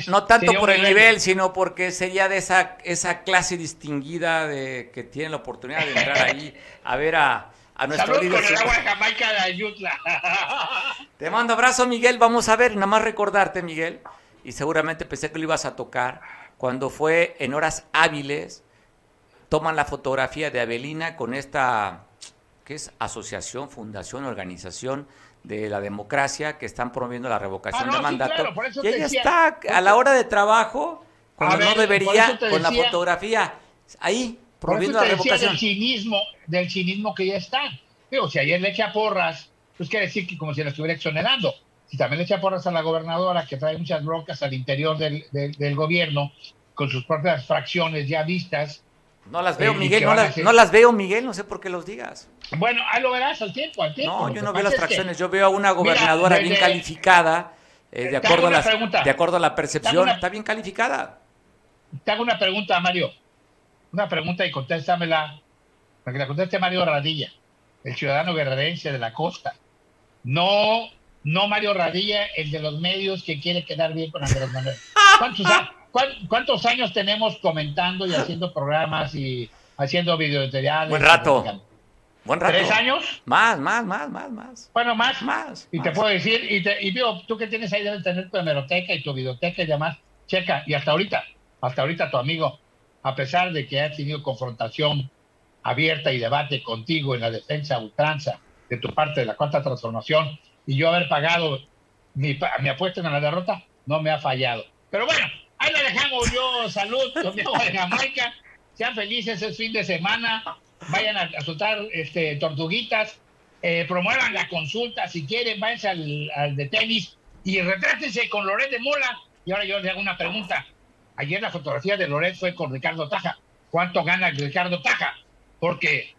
no tanto por el nivel, sino porque sería de esa clase distinguida de que tiene la oportunidad de entrar ahí a ver a nuestro líder. Con el agua de Jamaica de Ayutla. Te mando abrazo, Miguel. Vamos a ver, nada más recordarte, Miguel, y seguramente pensé que lo ibas a tocar, cuando fue en horas hábiles, toman la fotografía de Avelina con esta, ¿qué es? Asociación, fundación, organización de la democracia, que están promoviendo la revocación de mandato. Sí, claro, y ella está a la hora de trabajo, cuando no debería, con la fotografía, ahí, promoviendo la revocación. Del cinismo que ya está. Digo, si ayer le echa porras, pues quiere decir que como si la estuviera exonerando. Si también le echa porras a la gobernadora, que trae muchas broncas al interior del gobierno, con sus propias fracciones ya vistas. No las veo, Miguel, no sé por qué los digas. Bueno, ahí lo verás al tiempo. No, yo no veo las fracciones, yo veo a una gobernadora bien calificada, de acuerdo a la percepción, está bien calificada. Te hago una pregunta, Mario, y contéstamela, para que la conteste Mario Radilla, el ciudadano guerrerense de la costa. No Mario Radilla, el de los medios que quiere quedar bien con Andrés Manuel. ¿Cuántos años tenemos comentando y haciendo programas y haciendo videomateriales? Buen rato. ¿3 años? Más. Bueno, más. Y más. Te puedo decir, y digo, tú que tienes ahí, debes tener tu hemeroteca y tu videoteca y demás. Checa, y hasta ahorita tu amigo, a pesar de que ha tenido confrontación abierta y debate contigo en la defensa ultranza de tu parte de la Cuarta Transformación, y yo haber pagado mi apuesta en la derrota, no me ha fallado. Pero bueno, ahí la dejamos. Yo, salud, con mi agua de Jamaica. Sean felices el fin de semana. Vayan a soltar tortuguitas. Promuevan la consulta. Si quieren, váyanse al de tenis y retrátense con Loret de Mola. Y ahora yo les hago una pregunta. Ayer la fotografía de Loret fue con Ricardo Taha. ¿Cuánto gana Ricardo Taha? Porque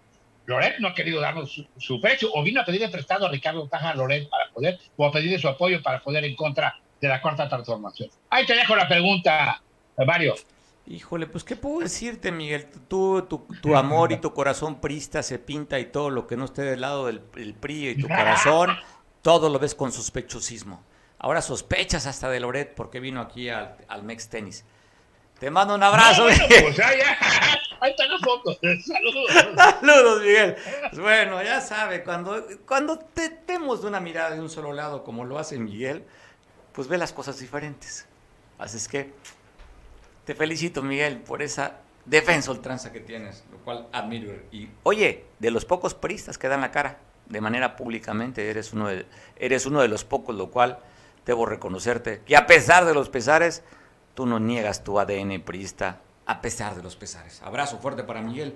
Loret no ha querido darnos su precio. O vino a pedirle prestado a Ricardo Taha a Loret para poder, o a pedirle su apoyo para poder en contra de la Cuarta Transformación. Ahí te dejo la pregunta, Mario. Híjole, pues ¿qué puedo decirte, Miguel? Tú, tu amor y tu corazón priista se pinta, y todo lo que no esté del lado del PRI y tu corazón, todo lo ves con sospechosismo. Ahora sospechas hasta de Loret porque vino aquí al Mex Tenis. Te mando un abrazo. Pues ya. Ahí están las fotos. Saludos. Saludos, Miguel. Bueno, ya sabe, cuando te temos de una mirada de un solo lado como lo hace Miguel, pues ve las cosas diferentes. Así es que te felicito, Miguel, por esa defensa ultranza que tienes, lo cual admiro. Y oye, de los pocos priistas que dan la cara de manera públicamente, eres uno de los pocos, lo cual debo reconocerte. Que a pesar de los pesares, tú no niegas tu ADN priista, a pesar de los pesares. Abrazo fuerte para Miguel.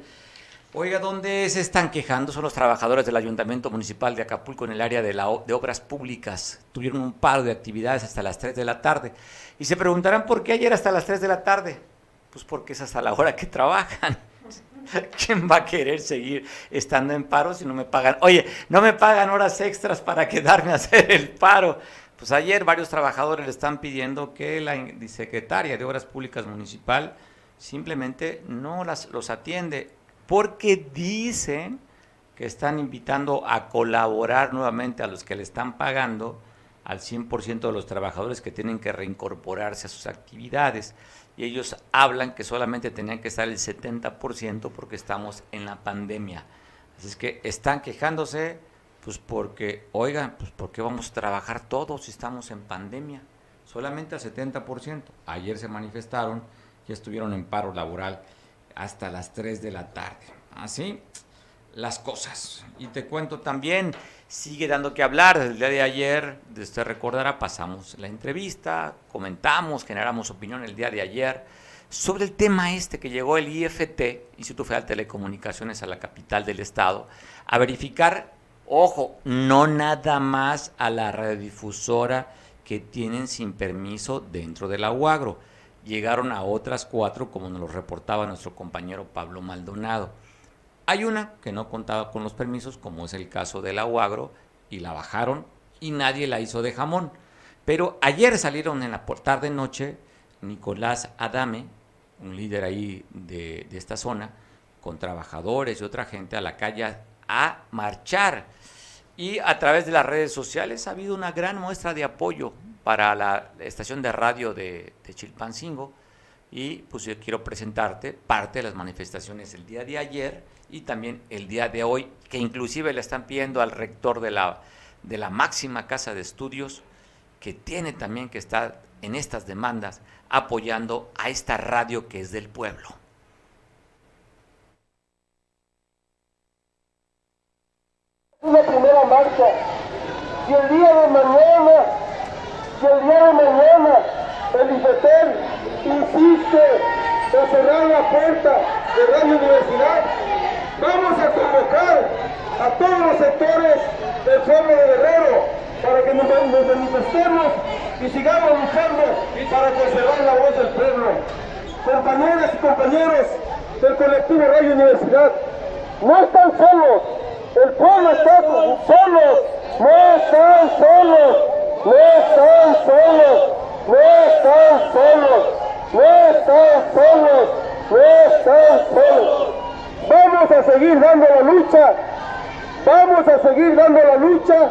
Oiga, ¿dónde se están quejando? Son los trabajadores del Ayuntamiento Municipal de Acapulco en el área de obras públicas. Tuvieron un paro de actividades hasta las 3 de la tarde. Y se preguntarán por qué ayer hasta las 3 de la tarde. Pues porque es hasta la hora que trabajan. ¿Quién va a querer seguir estando en paro si no me pagan? Oye, no me pagan horas extras para quedarme a hacer el paro. Pues ayer varios trabajadores le están pidiendo que la secretaria de Obras Públicas Municipal simplemente no los atiende, porque dicen que están invitando a colaborar nuevamente a los que le están pagando, al 100% de los trabajadores que tienen que reincorporarse a sus actividades. Y ellos hablan que solamente tenían que estar el 70% porque estamos en la pandemia. Así es que están quejándose, pues porque, oigan, pues porque vamos a trabajar todos si estamos en pandemia, solamente al 70%. Ayer se manifestaron, ya estuvieron en paro laboral hasta las 3 de la tarde. Así las cosas. Y te cuento también, sigue dando que hablar. Desde el día de ayer, de usted recordará, pasamos la entrevista, comentamos, generamos opinión el día de ayer sobre el tema este que llegó el IFT, Instituto Federal de Telecomunicaciones, a la capital del estado, a verificar, ojo, no nada más a la radiodifusora que tienen sin permiso dentro de la UAGRO. Llegaron a otras 4, como nos lo reportaba nuestro compañero Pablo Maldonado. Hay una que no contaba con los permisos, como es el caso de la UAGRO, y la bajaron y nadie la hizo de jamón. Pero ayer salieron en la tarde-noche Nicolás Adame, un líder ahí de esta zona, con trabajadores y otra gente a la calle a marchar. Y a través de las redes sociales ha habido una gran muestra de apoyo para la estación de radio de Chilpancingo. Y pues yo quiero presentarte parte de las manifestaciones el día de ayer y también el día de hoy, que inclusive le están pidiendo al rector de la máxima casa de estudios, que tiene también que estar en estas demandas apoyando a esta radio que es del pueblo. Una primera marcha, y el día de mañana, el IFETEL insiste en cerrar la puerta de Radio Universidad. Vamos a convocar a todos los sectores del pueblo de Guerrero para que nos manifestemos y sigamos luchando para conservar la voz del pueblo. Compañeras y compañeros del colectivo Radio Universidad, no están solos, el pueblo está solos, no están solos. Vamos a seguir dando la lucha,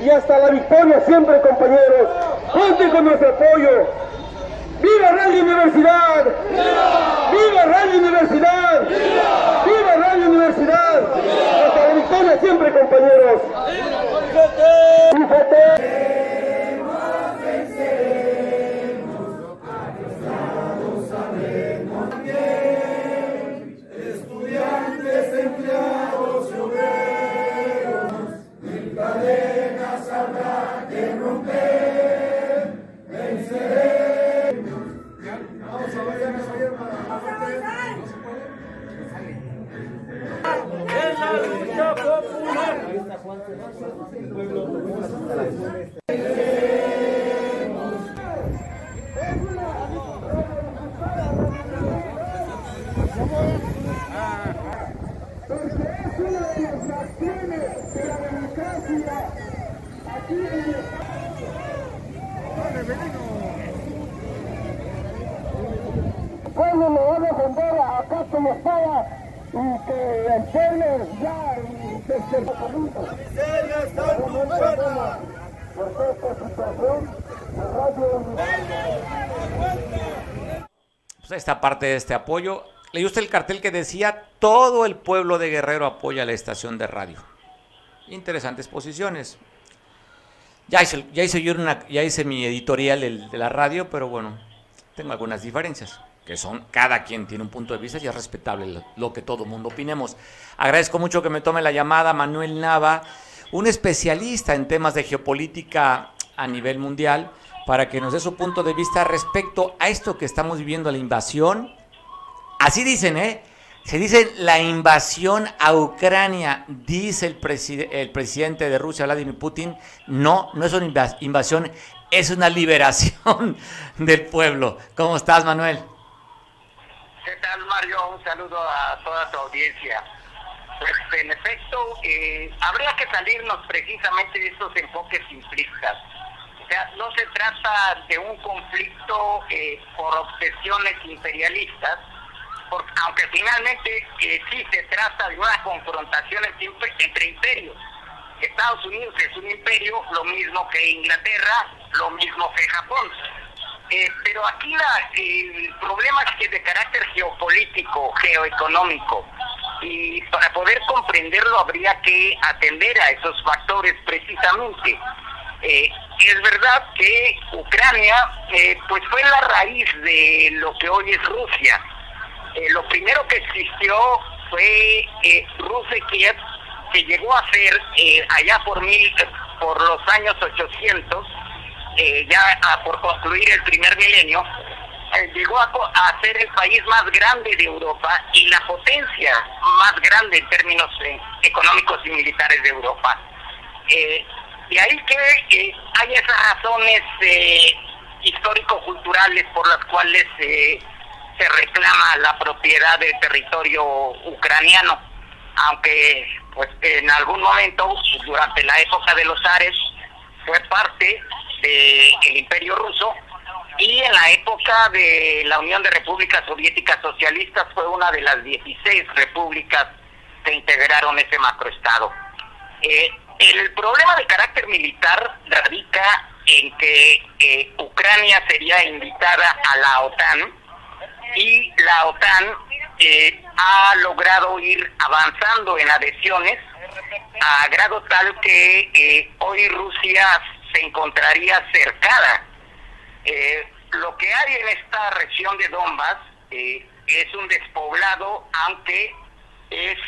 y hasta la victoria siempre, compañeros. Cuenten con nuestro apoyo. ¡Viva Radio Universidad! ¡Viva Radio Universidad! ¡Viva Radio Universidad! Hasta la victoria siempre, compañeros. Cuando le van a vender acá como estaba y que el pueblo ya desde el momento. Por esta situación, pues esta parte de este apoyo, leí usted el cartel que decía: todo el pueblo de Guerrero apoya la estación de radio. Interesantes posiciones. Ya hice mi editorial de la radio, pero bueno, tengo algunas diferencias, que son, cada quien tiene un punto de vista y es respetable lo que todo mundo opinemos. Agradezco mucho que me tome la llamada Manuel Nava, un especialista en temas de geopolítica a nivel mundial, para que nos dé su punto de vista respecto a esto que estamos viviendo, la invasión. Así dicen, se dice la invasión a Ucrania, dice el presidente de Rusia, Vladimir Putin. No, no es una invasión, es una liberación del pueblo. ¿Cómo estás, Manuel? ¿Qué tal, Mario? Un saludo a toda tu audiencia. Pues en efecto, habría que salirnos precisamente de estos enfoques simplistas. O sea, no se trata de un conflicto por obsesiones imperialistas, porque, aunque finalmente sí se trata de una confrontación entre imperios. Estados Unidos es un imperio, lo mismo que Inglaterra, lo mismo que Japón. Pero aquí el problema es que es de carácter geopolítico, geoeconómico, y para poder comprenderlo habría que atender a esos factores precisamente. Es verdad que Ucrania pues fue la raíz de lo que hoy es Rusia. Lo primero que existió fue Rusia y Kiev, que llegó a ser allá por los años 800, por concluir el primer milenio, llegó a ser el país más grande de Europa y la potencia más grande en términos económicos y militares de Europa. De ahí que hay esas razones histórico-culturales por las cuales se reclama la propiedad del territorio ucraniano, aunque pues en algún momento, durante la época de los zares, fue parte del Imperio Ruso, y en la época de la Unión de Repúblicas Soviéticas Socialistas fue una de las 16 repúblicas que integraron ese macroestado. El problema de carácter militar radica en que Ucrania sería invitada a la OTAN, y la OTAN ha logrado ir avanzando en adhesiones a grado tal que hoy Rusia se encontraría cercada. Lo que hay en esta región de Donbass es un despoblado, aunque es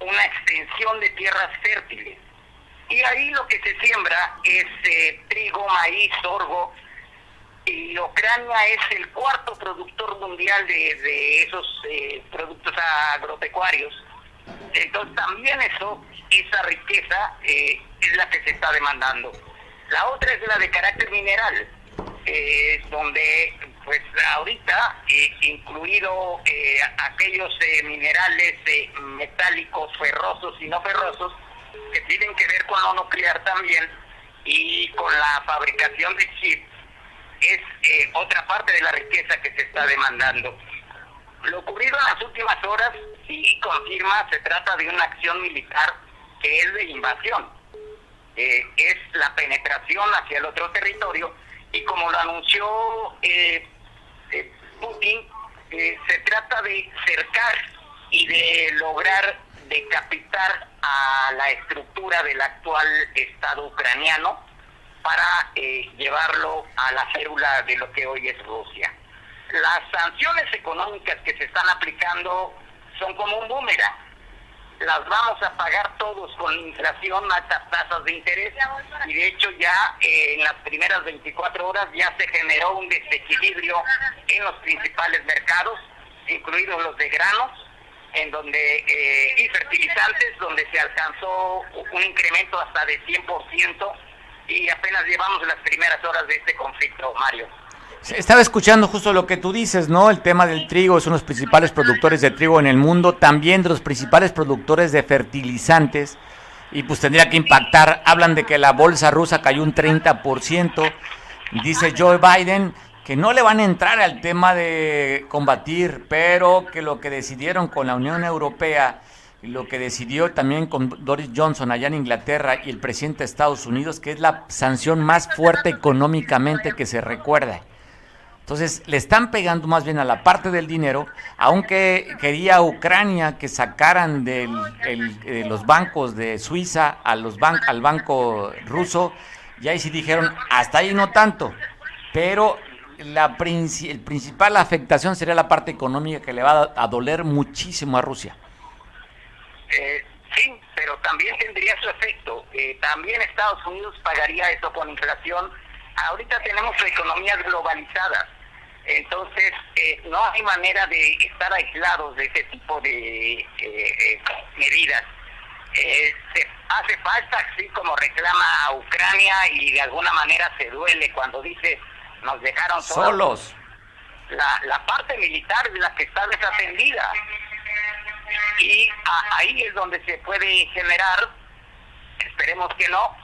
una extensión de tierras fértiles. Y ahí lo que se siembra es trigo, maíz, sorgo, y Ucrania es el cuarto productor mundial de esos productos agropecuarios. Entonces también esa riqueza es la que se está demandando. La otra es la de carácter mineral, donde pues ahorita, incluido aquellos minerales metálicos, ferrosos y no ferrosos, que tienen que ver con lo nuclear también, y con la fabricación de chips, es otra parte de la riqueza que se está demandando. Lo ocurrido en las últimas horas sí confirma, se trata de una acción militar que es de invasión. Es la penetración hacia el otro territorio, y como lo anunció Putin, se trata de cercar y de lograr decapitar a la estructura del actual Estado ucraniano para llevarlo a la célula de lo que hoy es Rusia. Las sanciones económicas que se están aplicando son como un boomerang. Las vamos a pagar todos con inflación, altas tasas de interés, y de hecho ya en las primeras 24 horas ya se generó un desequilibrio en los principales mercados, incluidos los de granos en donde y fertilizantes, donde se alcanzó un incremento hasta de 100%, y apenas llevamos las primeras horas de este conflicto, Mario. Estaba escuchando justo lo que tú dices, ¿no? El tema del trigo, son los principales productores de trigo en el mundo, también de los principales productores de fertilizantes, y pues tendría que impactar. Hablan de que la bolsa rusa cayó un 30%, dice Joe Biden que no le van a entrar al tema de combatir, pero que lo que decidieron con la Unión Europea, lo que decidió también con Boris Johnson allá en Inglaterra y el presidente de Estados Unidos, que es la sanción más fuerte económicamente que se recuerda. Entonces, le están pegando más bien a la parte del dinero, aunque quería Ucrania que sacaran de los bancos de Suiza a al banco ruso, y ahí sí dijeron, hasta ahí no tanto, pero el principal afectación sería la parte económica, que le va a doler muchísimo a Rusia. Sí, pero también tendría su efecto. También Estados Unidos pagaría eso con inflación. Ahorita tenemos economías globalizadas, entonces no hay manera de estar aislados de ese tipo de medidas. Hace falta, así como reclama a Ucrania, y de alguna manera se duele cuando dice, nos dejaron solos. la parte militar es la que está desatendida, y ahí es donde se puede generar, esperemos que no,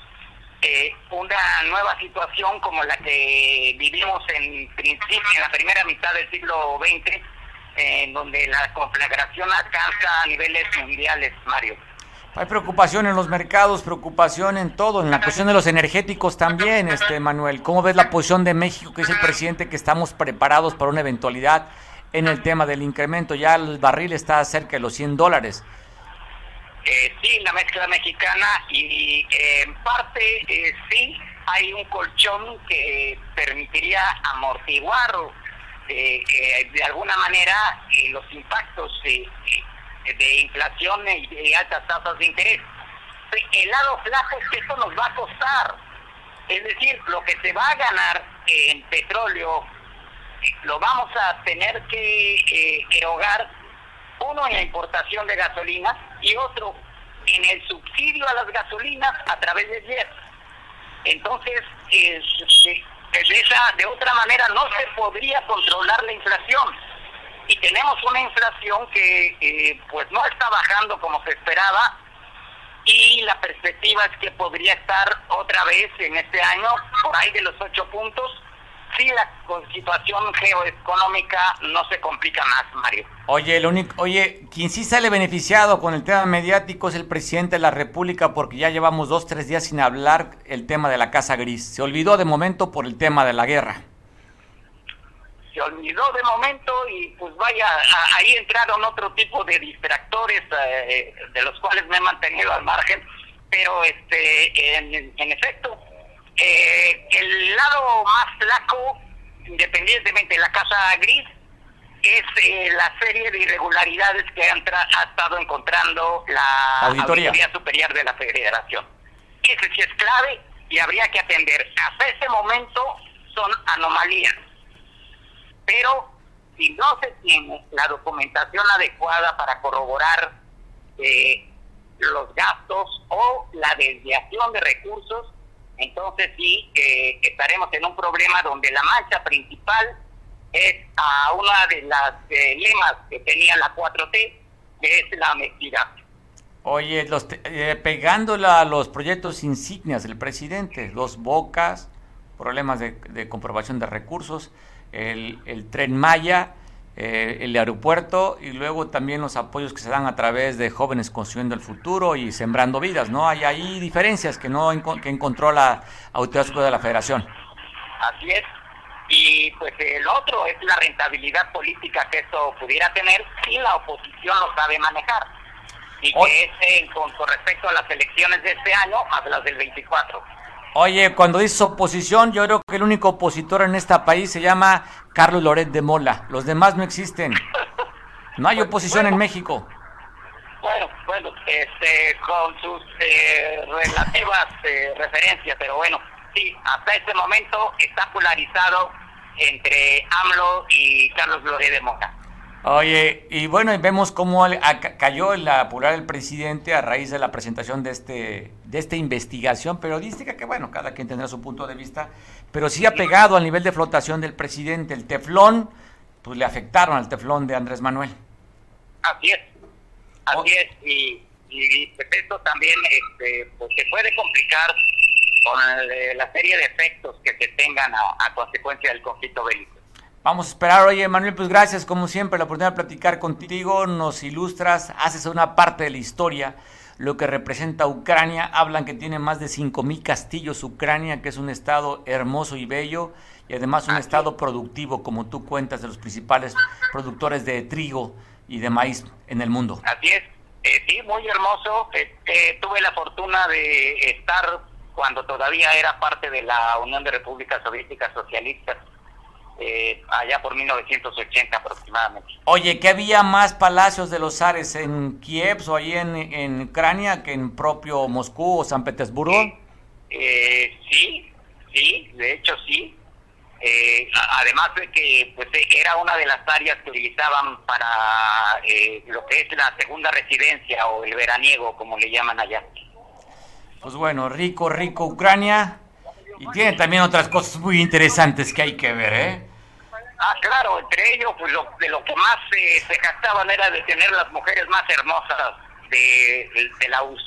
una nueva situación como la que vivimos en la primera mitad del siglo XX, en donde la conflagración alcanza a niveles mundiales, Mario. Hay preocupación en los mercados, preocupación en todo, en la cuestión de los energéticos también, Manuel. ¿Cómo ves la posición de México, que es el presidente, que estamos preparados para una eventualidad en el tema del incremento? Ya el barril está cerca de los $100. Sí, la mezcla mexicana y en parte sí hay un colchón que permitiría amortiguar de alguna manera los impactos de inflación y altas tasas de interés. El lado flaco es que eso nos va a costar, es decir, lo que se va a ganar en petróleo lo vamos a tener que erogar, uno en la importación de gasolinas y otro en el subsidio a las gasolinas a través de IEPS. Entonces, de otra manera no se podría controlar la inflación. Y tenemos una inflación que pues no está bajando como se esperaba, y la perspectiva es que podría estar otra vez en este año por ahí de los 8 puntos si la situación geoeconómica no se complica más, Mario. Oye, quien sí sale beneficiado con el tema mediático es el presidente de la República, porque ya llevamos 2-3 días sin hablar el tema de la Casa Gris. Se olvidó de momento por el tema de la guerra. Se olvidó de momento y pues vaya, ahí entraron otro tipo de distractores de los cuales me he mantenido al margen, pero en efecto, el lado más flaco, independientemente de la Casa Gris, es la serie de irregularidades que ha estado encontrando la Auditoría Superior de la Federación. Ese sí es clave y habría que atender. Hasta este momento son anomalías, pero si no se tiene la documentación adecuada para corroborar los gastos o la desviación de recursos, entonces sí estaremos en un problema donde la mancha principal es a una de las lemas que tenía la 4T, que es la honestidad. Oye, pegándola a los proyectos insignias del presidente, Dos Bocas, problemas de comprobación de recursos, el Tren Maya, el aeropuerto, y luego también los apoyos que se dan a través de Jóvenes Construyendo el Futuro y Sembrando Vidas, ¿no? Hay ahí diferencias que no encontró la Autoridad Superior de la Federación. Así es, y pues el otro es la rentabilidad política que esto pudiera tener si la oposición lo sabe manejar, y que con respecto a las elecciones de este año más las del 24. Oye, cuando dices oposición, yo creo que el único opositor en este país se llama Carlos Loret de Mola. Los demás no existen. No hay oposición en México. Bueno, con sus relativas referencias, pero bueno, sí, hasta este momento está polarizado entre AMLO y Carlos Loret de Mola. Oye, y bueno, vemos cómo cayó en la popular el presidente a raíz de la presentación de esta investigación periodística, que bueno, cada quien tendrá su punto de vista, pero sí ha pegado al nivel de flotación del presidente. El teflón, pues le afectaron al teflón de Andrés Manuel. Así es, y esto también pues se puede complicar con la serie de efectos que se tengan a consecuencia del conflicto bélico. Vamos a esperar. Oye, Manuel, pues gracias como siempre la oportunidad de platicar contigo, nos ilustras, haces una parte de la historia, lo que representa Ucrania. Hablan que tiene más de 5,000 castillos Ucrania, que es un estado hermoso y bello, y además un estado productivo, como tú cuentas, de los principales productores de trigo y de maíz en el mundo. Así es, sí, muy hermoso. Tuve la fortuna de estar cuando todavía era parte de la Unión de Repúblicas Soviéticas Socialistas, allá por 1980 aproximadamente. Oye, ¿qué había más palacios de los zares en Kiev o ahí en Ucrania que en propio Moscú o San Petersburgo? Sí, de hecho sí. Además de que pues era una de las áreas que utilizaban para lo que es la segunda residencia o el veraniego, como le llaman allá. Pues bueno, rico Ucrania. Y tiene también otras cosas muy interesantes que hay que ver, Ah, claro, entre ellos, pues lo que más se jactaban era de tener las mujeres más hermosas de la URSS,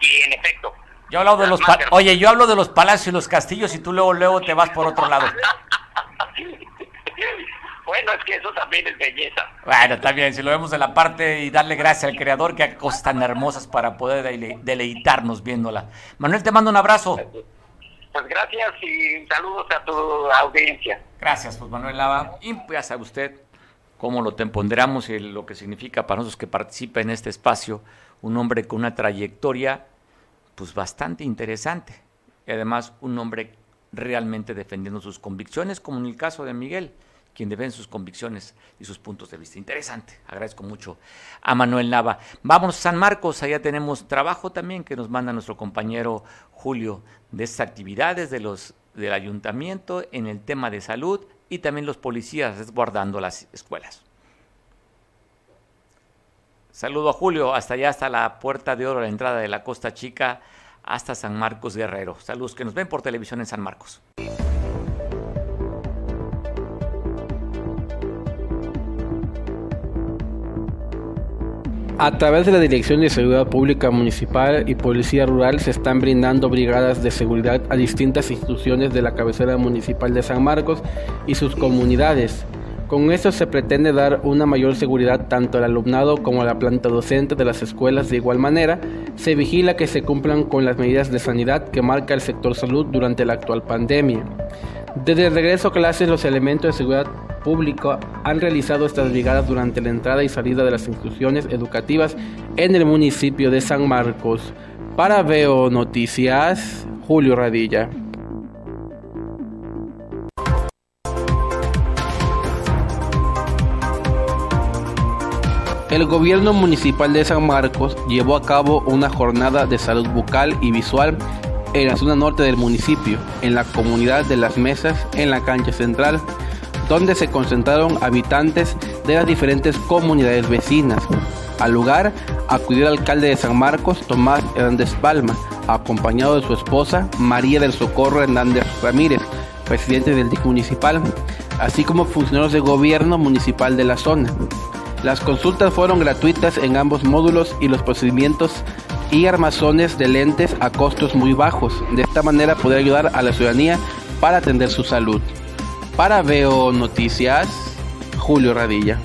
y en efecto. Yo hablo de los yo hablo de los palacios y los castillos, y tú luego te vas por otro lado. Bueno, es que eso también es belleza. Bueno, está bien, si lo vemos de la parte, y darle gracias al creador que hace cosas tan hermosas para poder deleitarnos viéndolas. Manuel, te mando un abrazo. Pues gracias y saludos a tu audiencia. Gracias, pues Manuel Nava. Y ya sabe usted cómo lo temponderamos y lo que significa para nosotros que participa en este espacio un hombre con una trayectoria pues bastante interesante, y además un hombre realmente defendiendo sus convicciones, como en el caso de Miguel, quien defiende sus convicciones y sus puntos de vista. Interesante, agradezco mucho a Manuel Nava. Vamos a San Marcos, allá tenemos trabajo también que nos manda nuestro compañero Julio, de estas actividades del ayuntamiento en el tema de salud, y también los policías resguardando las escuelas. Saludo a Julio, hasta allá, hasta la Puerta de Oro, la entrada de la Costa Chica, hasta San Marcos Guerrero. Saludos que nos ven por televisión en San Marcos. A través de la Dirección de Seguridad Pública Municipal y Policía Rural se están brindando brigadas de seguridad a distintas instituciones de la cabecera municipal de San Marcos y sus comunidades. Con esto se pretende dar una mayor seguridad tanto al alumnado como a la planta docente de las escuelas. De igual manera, se vigila que se cumplan con las medidas de sanidad que marca el sector salud durante la actual pandemia. Desde el regreso a clases, los elementos de seguridad pública han realizado estas brigadas durante la entrada y salida de las instituciones educativas en el municipio de San Marcos. Para Veo Noticias, Julio Radilla. El gobierno municipal de San Marcos llevó a cabo una jornada de salud bucal y visual en la zona norte del municipio, en la comunidad de Las Mesas, en la cancha central, donde se concentraron habitantes de las diferentes comunidades vecinas. Al lugar acudió el alcalde de San Marcos, Tomás Hernández Palma, acompañado de su esposa, María del Socorro Hernández Ramírez, presidente del DIC municipal, así como funcionarios de gobierno municipal de la zona. Las consultas fueron gratuitas en ambos módulos y los procedimientos y armazones de lentes a costos muy bajos. De esta manera poder ayudar a la ciudadanía para atender su salud. Para Veo Noticias, Julio Radilla.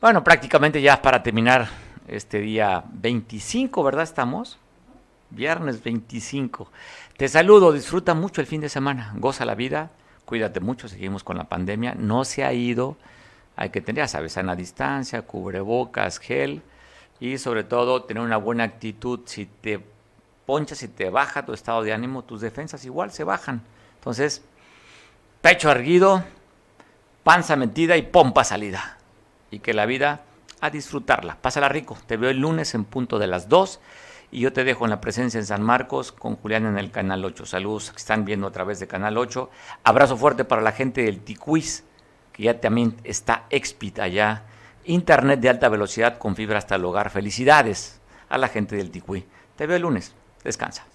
Bueno, prácticamente ya para terminar este día 25, ¿verdad? Estamos viernes 25. Te saludo, disfruta mucho el fin de semana, goza la vida, cuídate mucho, seguimos con la pandemia, no se ha ido. Hay que tener, ya sabes, sana distancia, cubrebocas, gel, y sobre todo tener una buena actitud. Si te ponchas, si te baja tu estado de ánimo, tus defensas igual se bajan. Entonces, pecho erguido, panza metida y pompa salida. Y que la vida, a disfrutarla. Pásala rico. Te veo el lunes en punto de las 2. Y yo te dejo en la presencia en San Marcos con Julián en el Canal 8. Saludos que están viendo a través de Canal 8. Abrazo fuerte para la gente del Ticuiz, que ya también está expedita allá, internet de alta velocidad con fibra hasta el hogar. Felicidades a la gente del Ticuí. Te veo el lunes, descansa.